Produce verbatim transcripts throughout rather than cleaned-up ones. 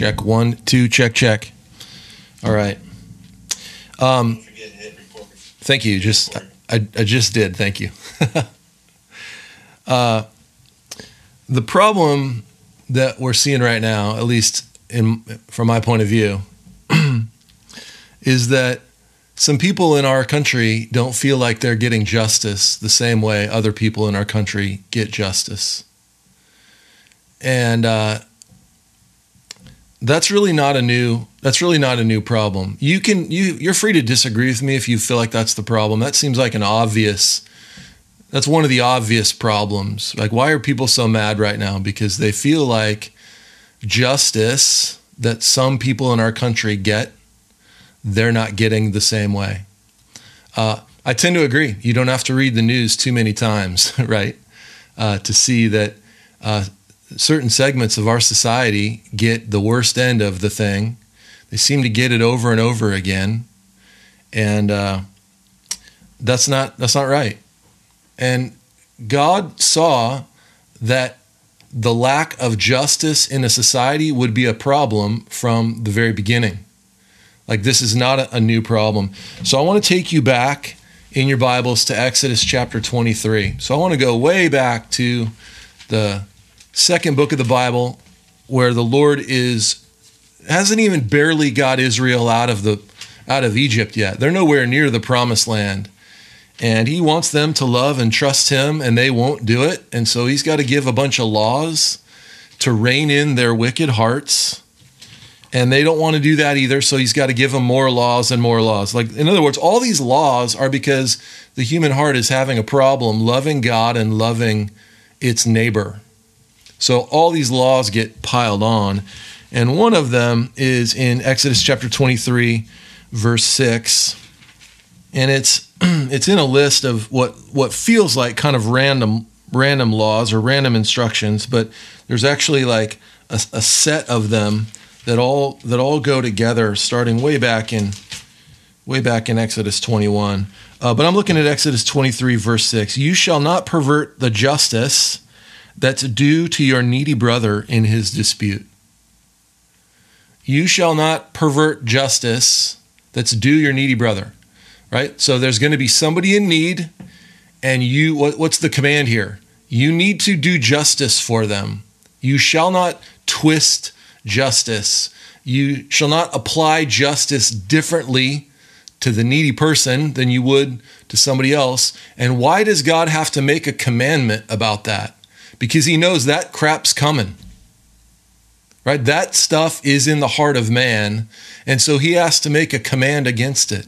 Check one, two, check, check. All right. Um, Don't forget to hit record. Thank you. Just I, I just did. Thank you. uh, the problem that we're seeing right now, at least in from my point of view, is that some people in our country don't feel like they're getting justice the same way other people in our country get justice. And uh, that's really not a new that's really not a new problem. You can you you're free to disagree with me if you feel like that's the problem. That seems like an obvious that's one of the obvious problems. Like, why are people so mad right now? Because they feel like justice that some people in our country get, they're not getting the same way. Uh, I tend to agree. You don't have to read the news too many times, right, uh, to see that uh, certain segments of our society get the worst end of the thing. They seem to get it over and over again, and uh, that's not that's not right. And God saw that the lack of justice in a society would be a problem from the very beginning. Like, this is not a, a new problem. So I want to take you back in your Bibles to Exodus chapter twenty-three. So I want to go way back to the second book of the Bible, where the Lord is hasn't even barely got Israel out of the out of Egypt yet. They're nowhere near the promised land. And he wants them to love and trust him, and they won't do it. And so he's got to give a bunch of laws to rein in their wicked hearts. And they don't want to do that either, so he's got to give them more laws and more laws. Like, in other words, all these laws are because the human heart is having a problem loving God and loving its neighbor. So all these laws get piled on. And one of them is in Exodus chapter twenty-three, verse six. And it's it's in a list of what, what feels like kind of random random laws or random instructions, but there's actually like a, a set of them that all that all go together, starting way back in way back in Exodus twenty-one. Uh, but I'm looking at Exodus twenty-three, verse six. You shall not pervert the justice that's due to your needy brother in his dispute. You shall not pervert justice that's due your needy brother, right? So there's going to be somebody in need, and you. What, what's the command here? You need to do justice for them. You shall not twist justice. You shall not apply justice differently to the needy person than you would to somebody else. And why does God have to make a commandment about that? Because he knows that crap's coming, right? That stuff is in the heart of man. And so he has to make a command against it.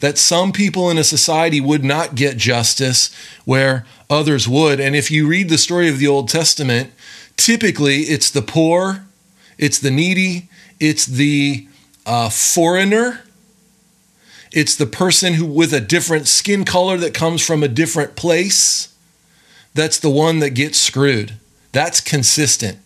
That some people in a society would not get justice where others would. And if you read the story of the Old Testament, typically it's the poor, it's the needy, it's the uh, foreigner, it's the person who with a different skin color that comes from a different place. That's the one that gets screwed. That's consistent.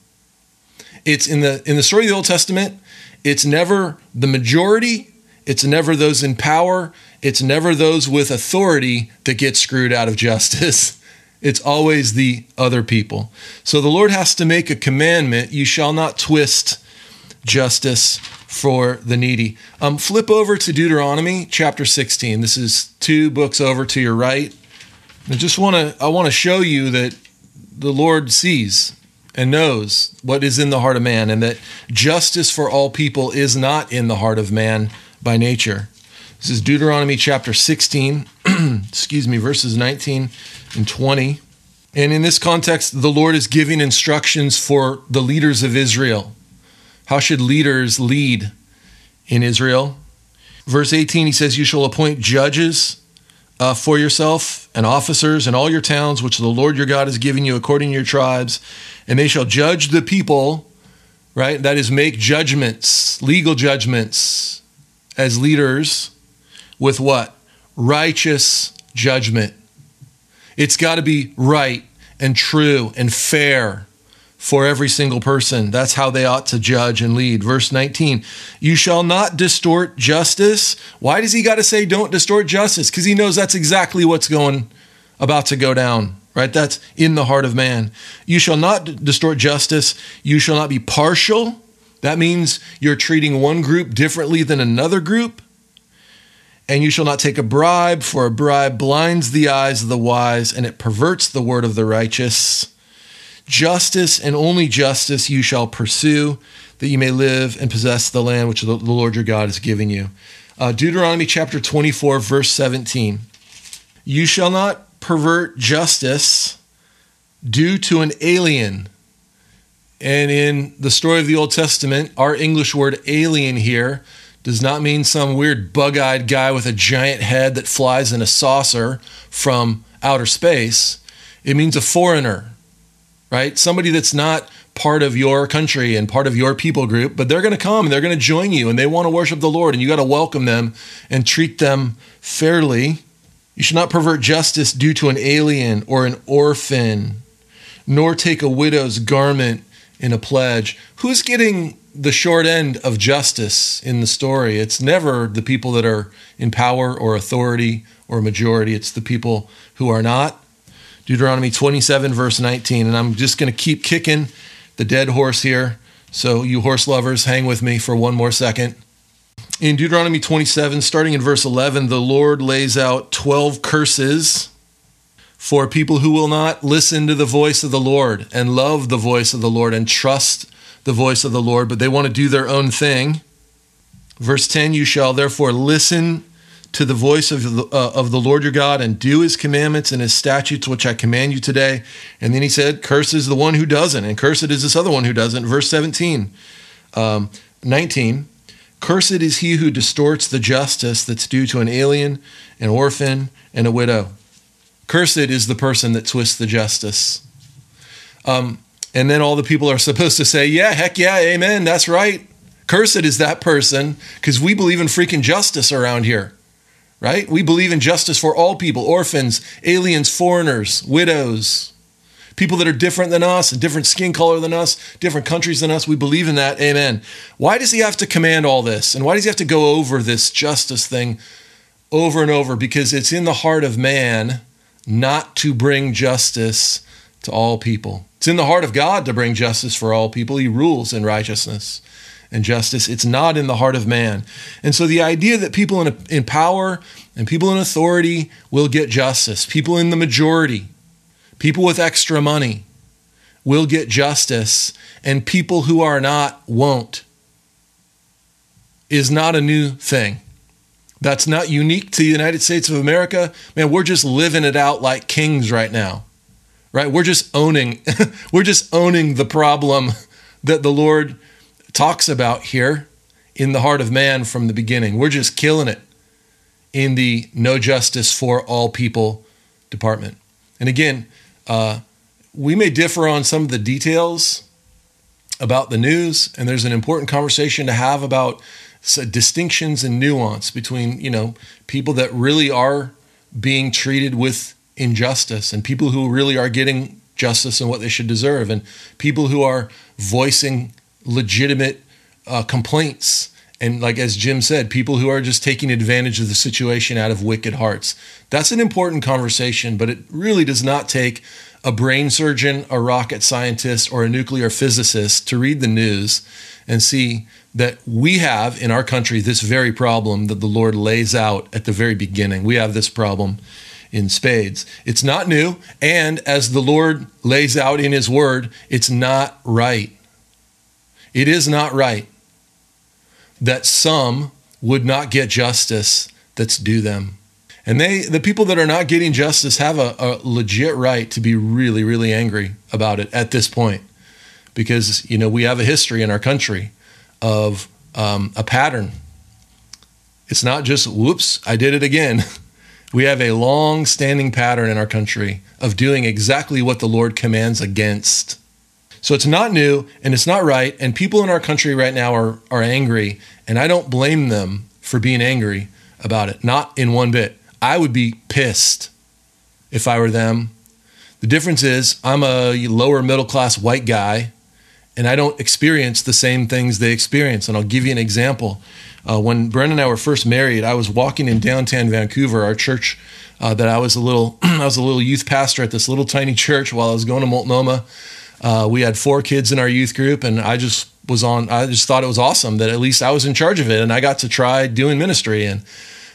It's in the in the story of the Old Testament, it's never the majority, it's never those in power, it's never those with authority that get screwed out of justice. It's always the other people. So the Lord has to make a commandment. You shall not twist justice for the needy. Um, flip over to Deuteronomy chapter sixteen. This is two books over to your right. I just want to I want to show you that the Lord sees and knows what is in the heart of man, and that justice for all people is not in the heart of man by nature. This is Deuteronomy chapter sixteen, excuse me, verses nineteen and twenty. And in this context, the Lord is giving instructions for the leaders of Israel. How should leaders lead in Israel? Verse eighteen, he says, you shall appoint judges uh, for yourself and officers in all your towns, which the Lord your God has given you according to your tribes, and they shall judge the people, right? That is, make judgments, legal judgments as leaders with what? Righteous judgment. It's got to be right and true and fair for every single person. That's how they ought to judge and lead. Verse nineteen, you shall not distort justice. Why does he got to say don't distort justice? Because he knows that's exactly what's going about to go down, right? That's in the heart of man. You shall not distort justice. You shall not be partial That means you're treating one group differently than another group. And you shall not take a bribe, for a bribe blinds the eyes of the wise, and it perverts the word of the righteous. Justice and only justice you shall pursue, that you may live and possess the land which the Lord your God is giving you. Uh, Deuteronomy chapter twenty-four, verse seventeen. You shall not pervert justice due to an alien. And in the story of the Old Testament, our English word alien here does not mean some weird bug-eyed guy with a giant head that flies in a saucer from outer space. It means a foreigner, right? Somebody that's not part of your country and part of your people group, but they're going to come and they're going to join you and they want to worship the Lord, and you got to welcome them and treat them fairly. You should not pervert justice due to an alien or an orphan, nor take a widow's garment in a pledge. Who's getting the short end of justice in the story? It's never the people that are in power or authority or majority. It's the people who are not. Deuteronomy twenty-seven, verse nineteen. And I'm just going to keep kicking the dead horse here. So you horse lovers, hang with me for one more second. In Deuteronomy twenty-seven, starting in verse eleven, the Lord lays out twelve curses for people who will not listen to the voice of the Lord and love the voice of the Lord and trust the voice of the Lord, but they want to do their own thing. Verse ten, you shall therefore listen to the voice of the, uh, of the Lord your God and do his commandments and his statutes, which I command you today. And then he said, cursed is the one who doesn't, and cursed is this other one who doesn't. Verse seventeen, um, nineteen, cursed is he who distorts the justice that's due to an alien, an orphan, and a widow. Cursed is the person that twists the justice. Um, and then all the people are supposed to say, yeah, heck yeah, amen, that's right. Cursed is that person, because we believe in freaking justice around here. Right? We believe in justice for all people, orphans, aliens, foreigners, widows, people that are different than us, and different skin color than us, different countries than us. We believe in that. Amen. Why does he have to command all this? And why does he have to go over this justice thing over and over? Because it's in the heart of man not to bring justice to all people. It's in the heart of God to bring justice for all people. He rules in righteousness and justice. It's not in the heart of man. And so the idea that people in, in power and people in authority will get justice, people in the majority, people with extra money will get justice, and people who are not won't, is not a new thing. That's not unique to the United States of America. Man, we're just living it out like kings right now, right? We're just owning, we're just owning the problem that the Lord talks about here in the heart of man from the beginning. We're just killing it in the no justice for all people department. And again, uh, we may differ on some of the details about the news, and there's an important conversation to have about distinctions and nuance between, you know, people that really are being treated with injustice and people who really are getting justice and what they should deserve, and people who are voicing legitimate uh, complaints. And like, as Jim said, people who are just taking advantage of the situation out of wicked hearts. That's an important conversation, but it really does not take a brain surgeon, a rocket scientist, or a nuclear physicist to read the news and see that we have in our country this very problem that the Lord lays out at the very beginning. We have this problem in spades. It's not new. And as the Lord lays out in his word, it's not right. It is not right that some would not get justice that's due them. And they, the people that are not getting justice have a, a legit right to be really, really angry about it at this point. Because, you know, we have a history in our country of um, a pattern. It's not just, whoops, I did it again. We have a long-standing pattern in our country of doing exactly what the Lord commands against. So it's not new, and it's not right, and people in our country right now are, are angry, and I don't blame them for being angry about it, not in one bit. I would be pissed if I were them. The difference is I'm a lower middle-class white guy, and I don't experience the same things they experience, and I'll give you an example. Uh, when Brenna and I were first married, I was walking in downtown Vancouver, our church uh, that I was a little I was a little youth pastor at this little tiny church while I was going to Multnomah. Uh, we had four kids in our youth group, and I just was on, I just thought it was awesome that at least I was in charge of it, and I got to try doing ministry. And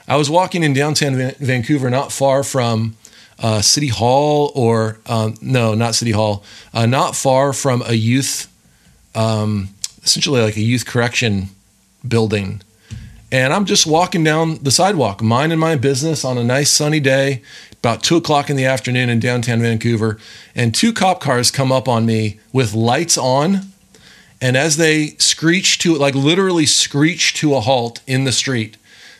I was walking in downtown Vancouver, not far from uh, City Hall or, um, no, not City Hall, uh, not far from a youth, um, essentially like a youth correction building. And I'm just walking down the sidewalk, minding my business on a nice sunny day, about two o'clock in the afternoon in downtown Vancouver. And two cop cars come up on me with lights on. And as they screech to, like literally screech to a halt in the street,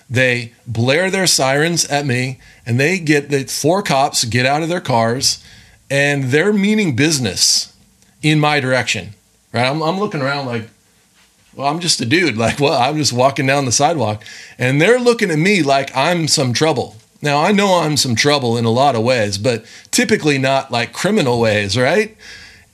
they blare their sirens at me, and they get the four cops get out of their cars, and they're meaning business in my direction, right? I'm, I'm looking around like, well, I'm just a dude. Like, well, I'm just walking down the sidewalk, and they're looking at me like I'm some trouble. Now, I know I'm some trouble in a lot of ways, but typically not like criminal ways, right?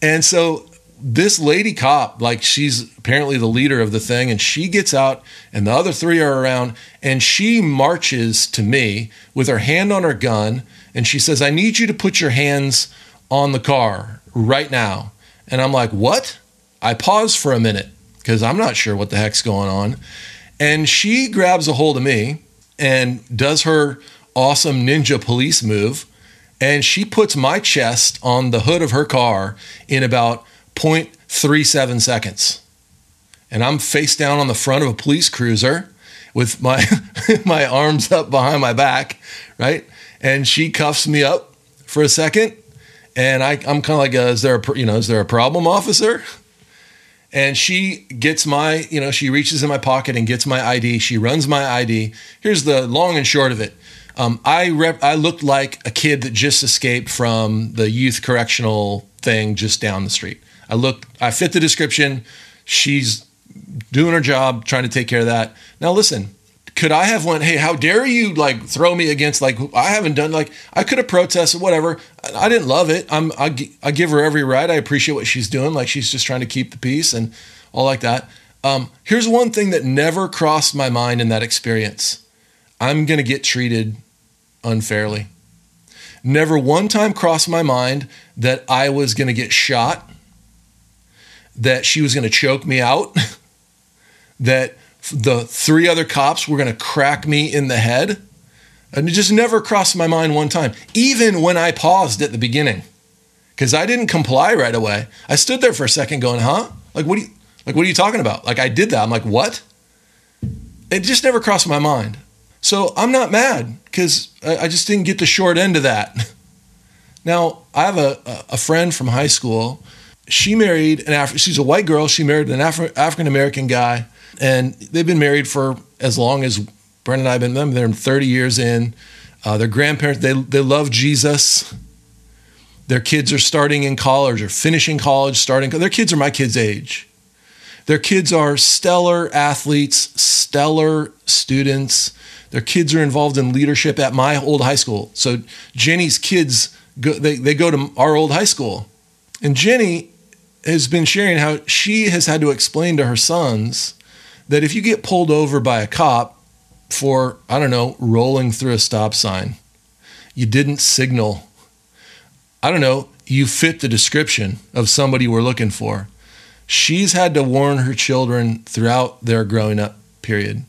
And so this lady cop, like she's apparently the leader of the thing, and she gets out and the other three are around, and she marches to me with her hand on her gun, and she says, I need you to put your hands on the car right now. And I'm like, what? I pause for a minute because I'm not sure what the heck's going on. And she grabs a hold of me and does her awesome ninja police move, and she puts my chest on the hood of her car in about zero point three seven seconds. And I'm face down on the front of a police cruiser with my my arms up behind my back, right? And she cuffs me up for a second, and I, I'm kind of like, uh, is there a, you know, is there a problem, officer? And she gets my, you know, she reaches in my pocket and gets my I D. She runs my I D. Here's the long and short of it. Um, I rep, I looked like a kid that just escaped from the youth correctional thing just down the street. I looked, I fit the description. She's doing her job, trying to take care of that. Now, listen, could I have went, hey, how dare you like throw me against, like, I haven't done, like, I could have protested, whatever. I, I didn't love it. I'm, I, I give her every right. I appreciate what she's doing. Like, she's just trying to keep the peace and all like that. Um, here's one thing that never crossed my mind in that experience. I'm going to get treated unfairly. Never one time crossed my mind that I was going to get shot, that she was going to choke me out, that the three other cops were going to crack me in the head. And it just never crossed my mind one time, even when I paused at the beginning, because I didn't comply right away. I stood there for a second going, huh? Like, what are you, like, what are you talking about? Like, I did that. I'm like, what? It just never crossed my mind. So I'm not mad because I just didn't get the short end of that. Now, I have a, a friend from high school. She married an Af- she's a white girl. She married an Af- African American guy, and they've been married for as long as Brenna and I have been. Them, they're thirty years in. Uh, their grandparents, they they love Jesus. Their kids are starting in college or finishing college, starting. Their kids are my kids' age. Their kids are stellar athletes, stellar students. Their kids are involved in leadership at my old high school. So Jenny's kids go, they they go to our old high school, and Jenny has been sharing how she has had to explain to her sons that if you get pulled over by a cop for, I don't know, rolling through a stop sign, you didn't signal, I don't know, you fit the description of somebody we're looking for. She's had to warn her children throughout their growing up period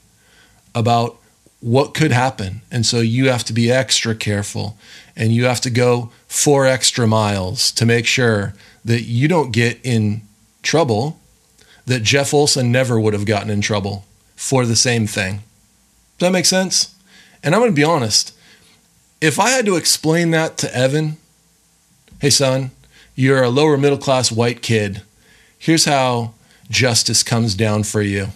about what could happen. And so you have to be extra careful, and you have to go four extra miles to make sure that you don't get in trouble that Jeff Olson never would have gotten in trouble for the same thing. Does that make sense? And I'm going to be honest. If I had to explain that to Evan, hey son, you're a lower middle class white kid, here's how justice comes down for you,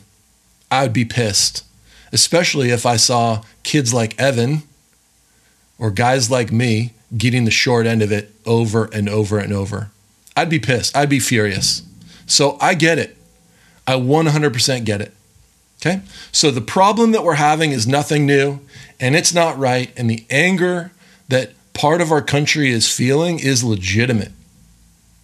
I would be pissed. Especially if I saw kids like Evan or guys like me getting the short end of it over and over and over. I'd be pissed. I'd be furious. So I get it. I one hundred percent get it. Okay? So the problem that we're having is nothing new, and it's not right, and the anger that part of our country is feeling is legitimate.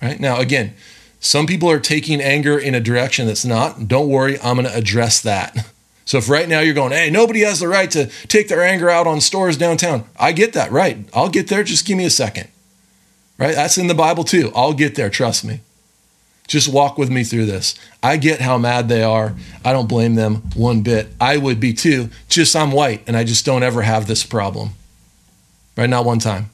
Right? Now, again, some people are taking anger in a direction that's not. Don't worry, I'm going to address that. So if right now you're going, hey, nobody has the right to take their anger out on stores downtown, I get that, right? I'll get there. Just give me a second, right? That's in the Bible too. I'll get there. Trust me. Just walk with me through this. I get how mad they are. I don't blame them one bit. I would be too. Just I'm white, and I just don't ever have this problem. Right? Not one time.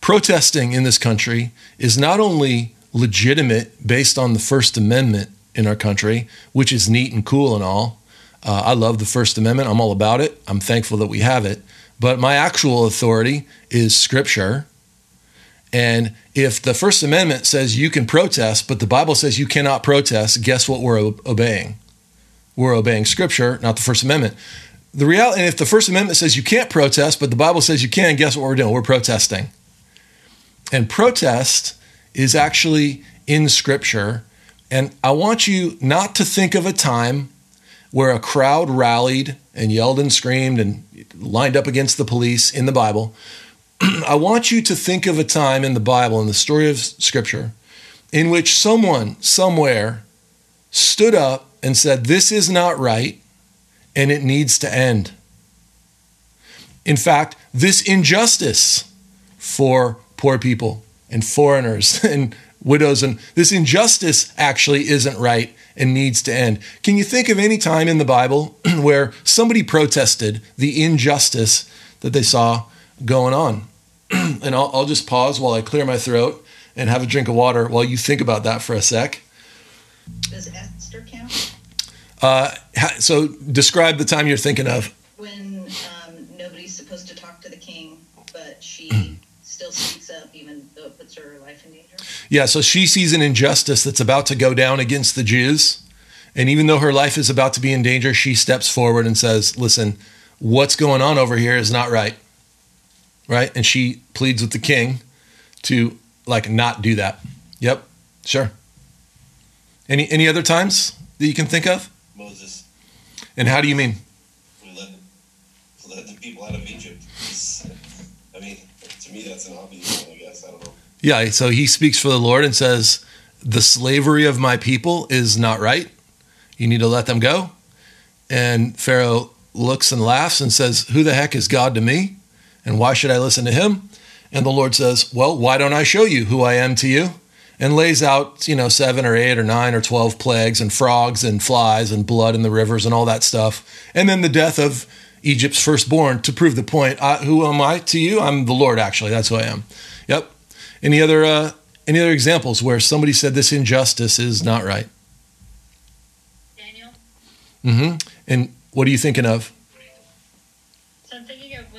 Protesting in this country is not only legitimate based on the First Amendment in our country, which is neat and cool and all. Uh, I love the First Amendment. I'm all about it. I'm thankful that we have it. But my actual authority is Scripture. And if the First Amendment says you can protest, but the Bible says you cannot protest, guess what we're obeying? We're obeying Scripture, not the First Amendment. The reality, and if the First Amendment says you can't protest, but the Bible says you can, guess what we're doing? We're protesting. And protest is actually in Scripture. And I want you not to think of a time where a crowd rallied and yelled and screamed and lined up against the police in the Bible. I want you to think of a time in the Bible, in the story of Scripture, in which someone, somewhere, stood up and said, this is not right, and it needs to end. In fact, this injustice for poor people and foreigners and widows, and this injustice actually isn't right and needs to end. Can you think of any time in the Bible where somebody protested the injustice that they saw going on? And I'll, I'll just pause while I clear my throat and have a drink of water while you think about that for a sec. Does Esther count? Uh, so describe the time you're thinking of. When um, nobody's supposed to talk to the king, but she still speaks up even though it puts her life in danger. Yeah, so she sees an injustice that's about to go down against the Jews. And even though her life is about to be in danger, she steps forward and says, listen, what's going on over here is not right. Right? And she pleads with the king to, like, not do that. Yep. Sure. Any any other times that you can think of? Moses. And how do you mean? We led, we led the people out of Egypt. I mean, to me, that's an obvious one, I guess. I don't know. Yeah, so he speaks for the Lord and says, the slavery of my people is not right. You need to let them go. And Pharaoh looks and laughs and says, who the heck is God to me? And why should I listen to him? And the Lord says, well, why don't I show you who I am to you? And lays out, you know, seven or eight or nine or twelve plagues and frogs and flies and blood in the rivers and all that stuff. And then the death of Egypt's firstborn to prove the point. I, who am I to you? I'm the Lord, actually. That's who I am. Yep. Any other, uh, any other examples where somebody said this injustice is not right? Daniel. Mm-hmm. And what are you thinking of? So I'm thinking of when...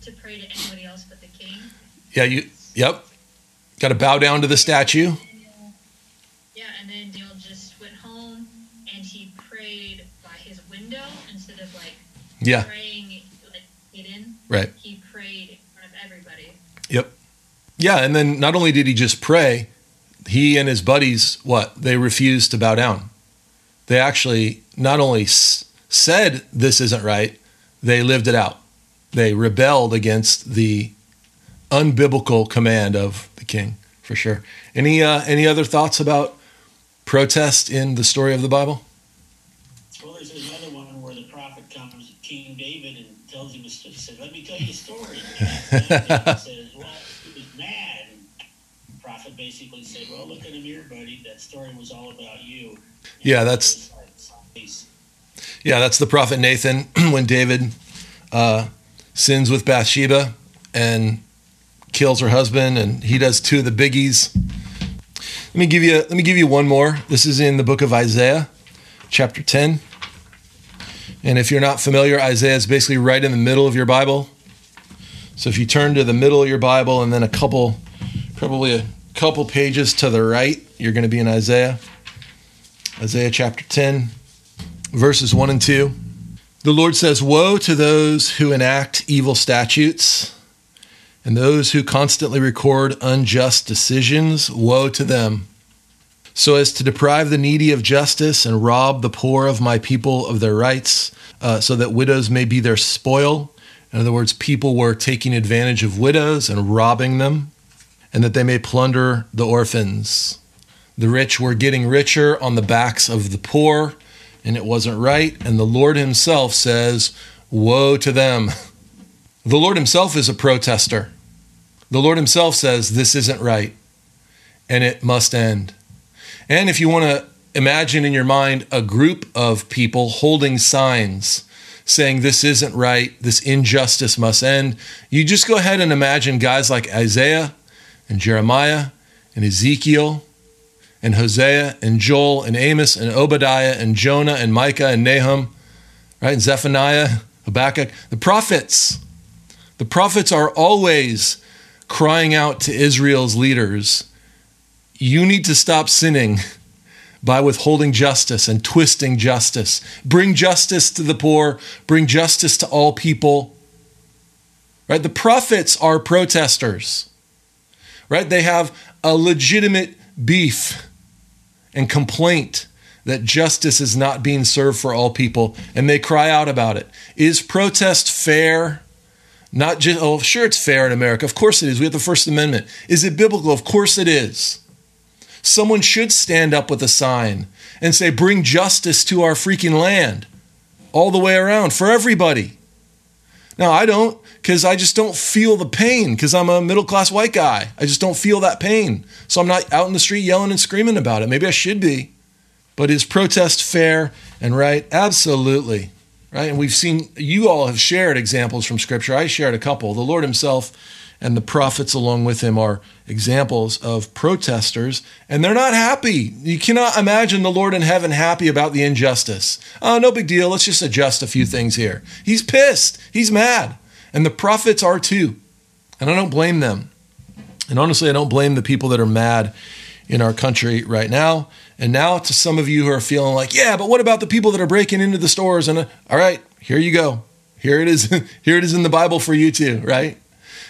to anybody else but the king. Yeah, you, yep. Got to bow down to the statue. Yeah, and then Daniel just went home and he prayed by his window instead of like yeah. praying like hidden. Right. He prayed in front of everybody. Yep. Yeah, and then not only did he just pray, he and his buddies, what? They refused to bow down. They actually not only s- said this isn't right, they lived it out. They rebelled against the unbiblical command of the king, for sure. Any uh, any other thoughts about protest in the story of the Bible? Well, there's another one where the prophet comes to King David and tells him, he said, let me tell you a story. And David says, well, he was mad. And the prophet basically said, well, look in the mirror, buddy. That story was all about you. And yeah, that's yeah, that's the prophet Nathan when David... Uh, sins with Bathsheba and kills her husband, and he does two of the biggies. Let me give you let me give you one more. This is in the book of Isaiah, chapter ten. And if you're not familiar, Isaiah is basically right in the middle of your Bible. So if you turn to the middle of your Bible and then a couple, probably a couple pages to the right, you're going to be in Isaiah. Isaiah chapter ten, verses one and two. The Lord says, woe to those who enact evil statutes and those who constantly record unjust decisions. Woe to them, so as to deprive the needy of justice and rob the poor of my people of their rights, uh, so that widows may be their spoil. In other words, people were taking advantage of widows and robbing them, and that they may plunder the orphans. The rich were getting richer on the backs of the poor, and it wasn't right. And the Lord himself says, woe to them. The Lord himself is a protester. The Lord himself says, this isn't right, and it must end. And if you want to imagine in your mind a group of people holding signs saying this isn't right, this injustice must end, you just go ahead and imagine guys like Isaiah and Jeremiah and Ezekiel and Hosea and Joel and Amos and Obadiah and Jonah and Micah and Nahum, right? And Zephaniah, Habakkuk, the prophets. The prophets are always crying out to Israel's leaders, you need to stop sinning by withholding justice and twisting justice. Bring justice to the poor. Bring justice to all people. Right? The prophets are protesters. Right? They have a legitimate beef and complaint that justice is not being served for all people, and they cry out about it. Is protest fair? Not just, oh, sure it's fair in America. Of course it is. We have the First Amendment. Is it biblical? Of course it is. Someone should stand up with a sign and say, bring justice to our freaking land all the way around for everybody. Now, I don't, because I just don't feel the pain because I'm a middle-class white guy. I just don't feel that pain. So I'm not out in the street yelling and screaming about it. Maybe I should be. But is protest fair and right? Absolutely. Right? And we've seen, you all have shared examples from Scripture. I shared a couple. The Lord himself and the prophets along with him are examples of protesters, and they're not happy. You cannot imagine the Lord in heaven happy about the injustice. Oh, no big deal. Let's just adjust a few things here. He's pissed. He's mad. And the prophets are too. And I don't blame them. And honestly, I don't blame the people that are mad in our country right now. And now to some of you who are feeling like, yeah, but what about the people that are breaking into the stores? And uh, all right, here you go. Here it is. Here it is in the Bible for you too, right?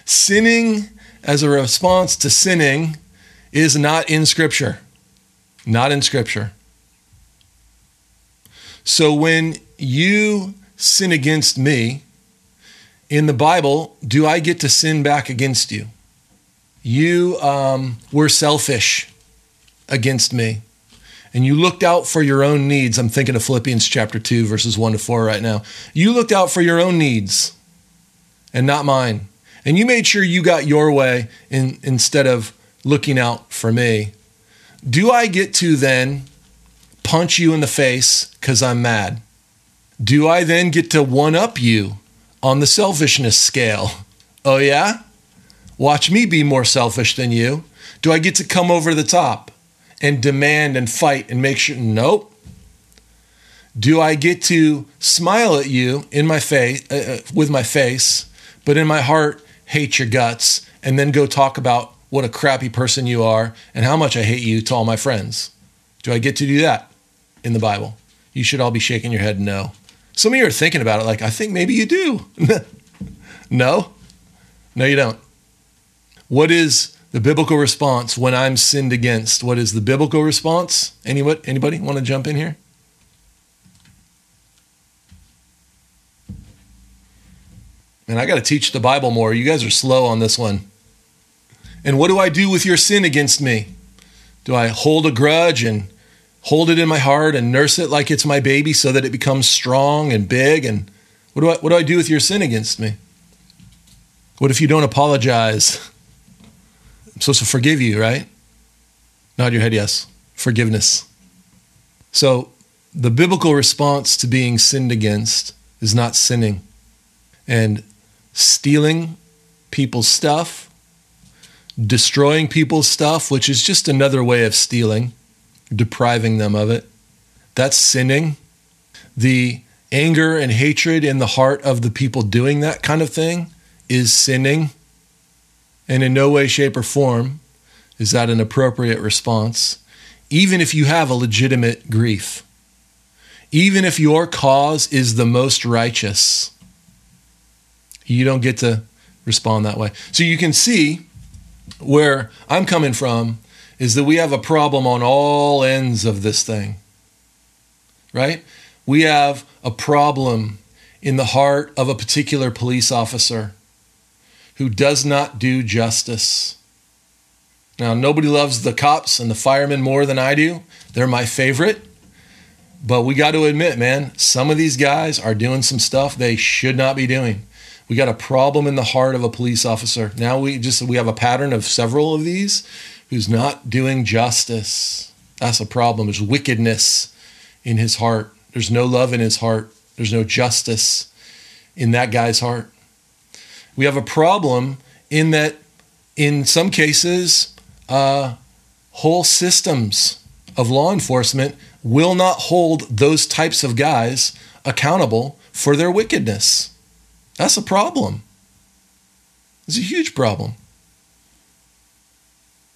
Sinning as a response to sinning is not in Scripture. Not in Scripture. So when you sin against me, in the Bible, do I get to sin back against you? You um, were selfish against me, and you looked out for your own needs. I'm thinking of Philippians chapter two, verses one to four right now. You looked out for your own needs and not mine. And you made sure you got your way in, instead of looking out for me. Do I get to then punch you in the face because I'm mad? Do I then get to one-up you on the selfishness scale? Oh, yeah? Watch me be more selfish than you. Do I get to come over the top and demand and fight and make sure? Nope. Do I get to smile at you in my face uh, with my face, but in my heart, hate your guts, and then go talk about what a crappy person you are and how much I hate you to all my friends? Do I get to do that in the Bible? You should all be shaking your head no. Some of you are thinking about it like, I think maybe you do. No? No, you don't. What is the biblical response when I'm sinned against? What is the biblical response? Anybody, anybody want to jump in here? And I got to teach the Bible more. You guys are slow on this one. And what do I do with your sin against me? Do I hold a grudge and hold it in my heart and nurse it like it's my baby so that it becomes strong and big? And what do I what do I do with your sin against me? What if you don't apologize? I'm supposed to forgive you, right? Nod your head, yes. Forgiveness. So the biblical response to being sinned against is not sinning. And stealing people's stuff, destroying people's stuff, which is just another way of stealing, depriving them of it. That's sinning. The anger and hatred in the heart of the people doing that kind of thing is sinning. And in no way, shape, or form is that an appropriate response, even if you have a legitimate grief, even if your cause is the most righteous. You don't get to respond that way. So you can see where I'm coming from is that we have a problem on all ends of this thing, right? We have a problem in the heart of a particular police officer who does not do justice. Now, nobody loves the cops and the firemen more than I do. They're my favorite. But we got to admit, man, some of these guys are doing some stuff they should not be doing. We got a problem in the heart of a police officer. Now we just we have a pattern of several of these who's not doing justice. That's a problem. There's wickedness in his heart. There's no love in his heart. There's no justice in that guy's heart. We have a problem in that, in some cases, uh, whole systems of law enforcement will not hold those types of guys accountable for their wickedness. That's a problem. It's a huge problem.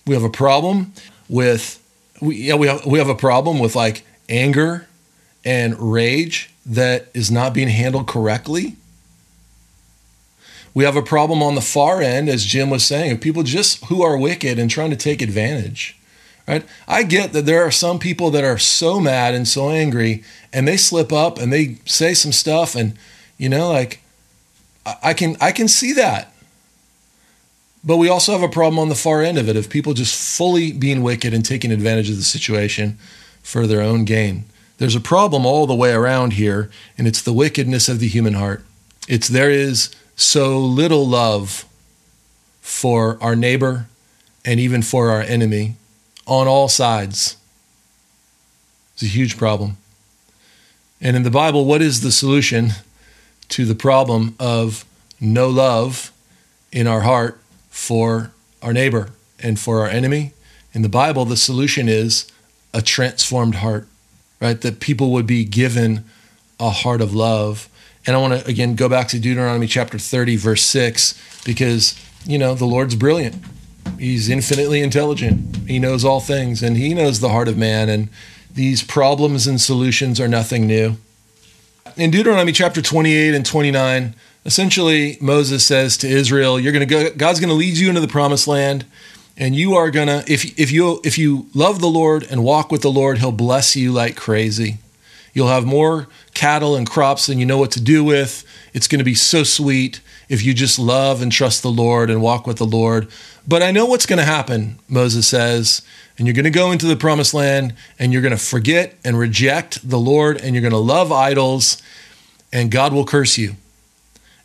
We have a problem with we yeah, we have we have a problem with like anger and rage that is not being handled correctly. We have a problem on the far end, as Jim was saying, of people just who are wicked and trying to take advantage. Right? I get that there are some people that are so mad and so angry, and they slip up and they say some stuff, and you know, like I can I can see that. But we also have a problem on the far end of it, of people just fully being wicked and taking advantage of the situation for their own gain. There's a problem all the way around here, and it's the wickedness of the human heart. It's there is so little love for our neighbor and even for our enemy on all sides. It's a huge problem. And in the Bible, what is the solution to the problem of no love in our heart for our neighbor and for our enemy? In the Bible, the solution is a transformed heart, right? That people would be given a heart of love. And I want to, again, go back to Deuteronomy chapter thirty, verse six, because, you know, the Lord's brilliant. He's infinitely intelligent. He knows all things, and he knows the heart of man, and these problems and solutions are nothing new. In Deuteronomy chapter twenty-eight and twenty-nine, essentially Moses says to Israel, you're going to go, God's going to lead you into the promised land, and you are going to, if if you if you love the Lord and walk with the Lord, he'll bless you like crazy. You'll have more cattle and crops than you know what to do with. It's going to be so sweet if you just love and trust the Lord and walk with the Lord. But I know what's going to happen, Moses says, and you're going to go into the promised land, and you're going to forget and reject the Lord, and you're going to love idols, and God will curse you.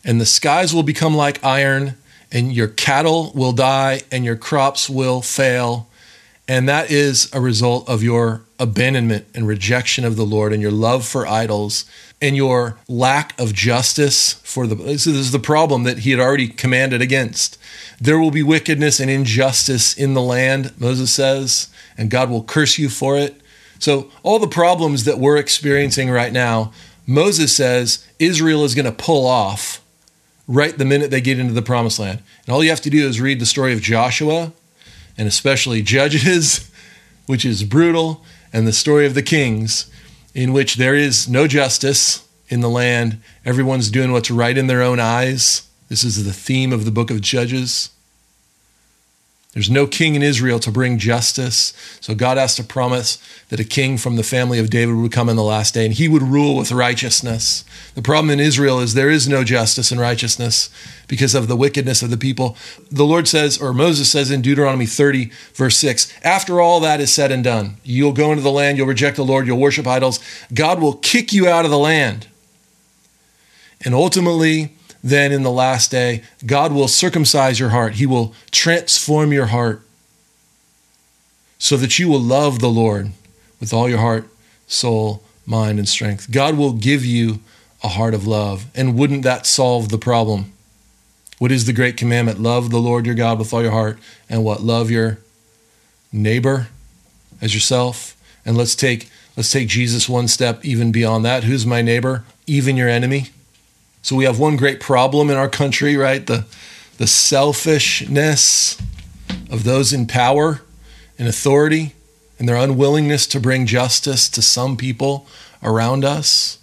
And the skies will become like iron, and your cattle will die, and your crops will fail. And that is a result of your abandonment and rejection of the Lord and your love for idols and your lack of justice for the, so this is the problem that he had already commanded against. There will be wickedness and injustice in the land, Moses says, and God will curse you for it. So all the problems that we're experiencing right now, Moses says Israel is going to pull off right the minute they get into the promised land. And all you have to do is read the story of Joshua and especially Judges, which is brutal, and the story of the kings, in which there is no justice in the land. Everyone's doing what's right in their own eyes. This is the theme of the book of Judges. There's no king in Israel to bring justice. So God has to promise that a king from the family of David would come in the last day, and he would rule with righteousness. The problem in Israel is there is no justice and righteousness because of the wickedness of the people. The Lord says, or Moses says in Deuteronomy thirty, verse six, after all that is said and done, you'll go into the land, you'll reject the Lord, you'll worship idols. God will kick you out of the land. And ultimately, then in the last day, God will circumcise your heart. He will transform your heart so that you will love the Lord with all your heart, soul, mind, and strength. God will give you a heart of love. And wouldn't that solve the problem? What is the great commandment? Love the Lord your God with all your heart. And what? Love your neighbor as yourself. And let's take, let's take Jesus one step even beyond that. Who's my neighbor? Even your enemy. So we have one great problem in our country, right? The the selfishness of those in power and authority and their unwillingness to bring justice to some people around us.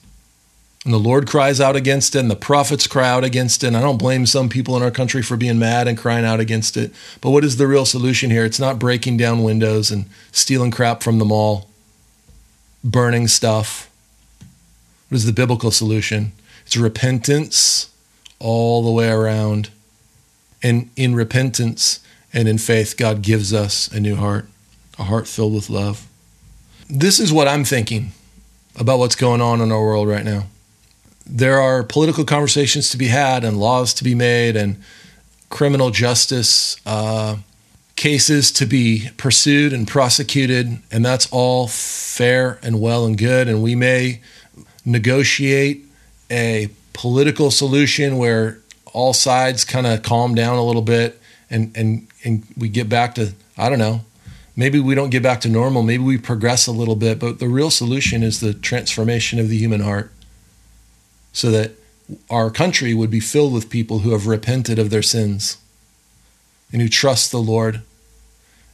And the Lord cries out against it, and the prophets cry out against it. And I don't blame some people in our country for being mad and crying out against it. But what is the real solution here? It's not breaking down windows and stealing crap from the mall, burning stuff. What is the biblical solution? It's repentance all the way around. And in repentance and in faith, God gives us a new heart, a heart filled with love. This is what I'm thinking about what's going on in our world right now. there are political conversations to be had and laws to be made and criminal justice uh, cases to be pursued and prosecuted, and that's all fair and well and good. And we may negotiate a political solution where all sides kind of calm down a little bit and, and, and we get back to, I don't know, maybe we don't get back to normal, maybe we progress a little bit, but the real solution is the transformation of the human heart so that our country would be filled with people who have repented of their sins and who trust the Lord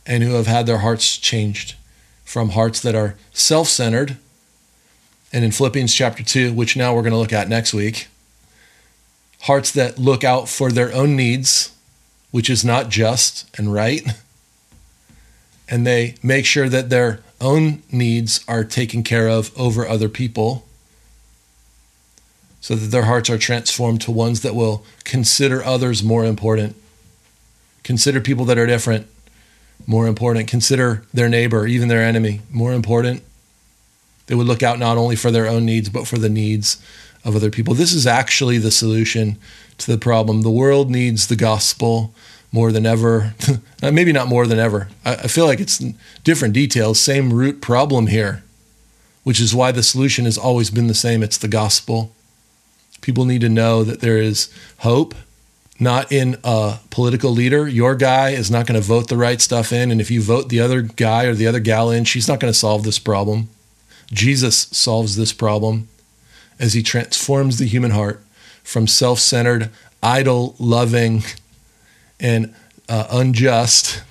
and who have had their hearts changed from hearts that are self-centered. And in Philippians chapter two, which now we're going to look at next week, hearts that look out for their own needs, which is not just and right, and they make sure that their own needs are taken care of over other people so that their hearts are transformed to ones that will consider others more important, consider people that are different more important, consider their neighbor, even their enemy, more important. They would look out not only for their own needs, but for the needs of other people. This is actually the solution to the problem. The world needs the gospel more than ever. Maybe not more than ever. I feel like it's different details, same root problem here, which is why the solution has always been the same. It's the gospel. People need to know that there is hope, not in a political leader. Your guy is not going to vote the right stuff in, and if you vote the other guy or the other gal in, she's not going to solve this problem. Jesus solves this problem as he transforms the human heart from self-centered, idol-loving, and uh, unjust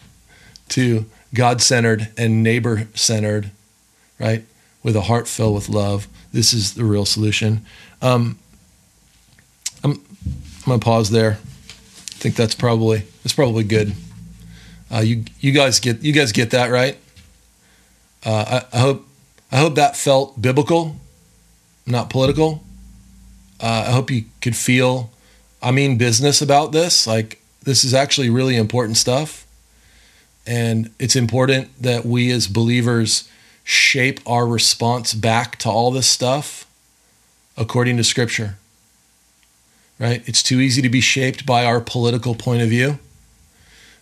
to God-centered and neighbor-centered, right? With a heart filled with love. This is the real solution. Um, I'm, I'm going to pause there. I think that's probably that's probably good. Uh, you you guys get you guys get that, right? Uh, I, I hope. I hope that felt biblical, not political. Uh, I hope you could feel, I mean, business about this. Like, this is actually really important stuff. And it's important that we as believers shape our response back to all this stuff according to Scripture, right? It's too easy to be shaped by our political point of view,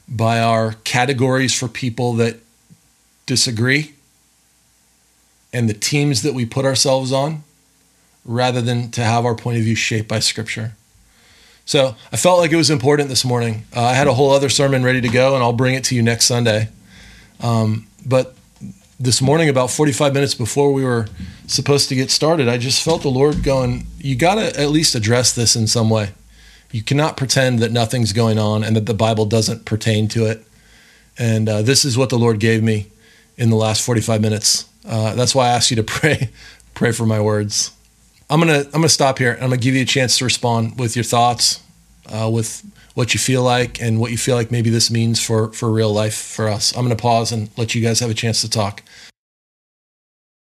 by our categories for people that disagree, and the teams that we put ourselves on, rather than to have our point of view shaped by Scripture. So I felt like it was important this morning. Uh, I had a whole other sermon ready to go, and I'll bring it to you next Sunday. Um, but this morning, about forty-five minutes before we were supposed to get started, I just felt the Lord going, you got to at least address this in some way. You cannot pretend that nothing's going on and that the Bible doesn't pertain to it. And uh, this is what the Lord gave me in the last forty-five minutes. Uh, that's why I asked you to pray, pray for my words. I'm gonna, I'm gonna stop here, and I'm gonna give you a chance to respond with your thoughts, uh, with what you feel like, and what you feel like maybe this means for for real life for us. I'm gonna pause and let you guys have a chance to talk.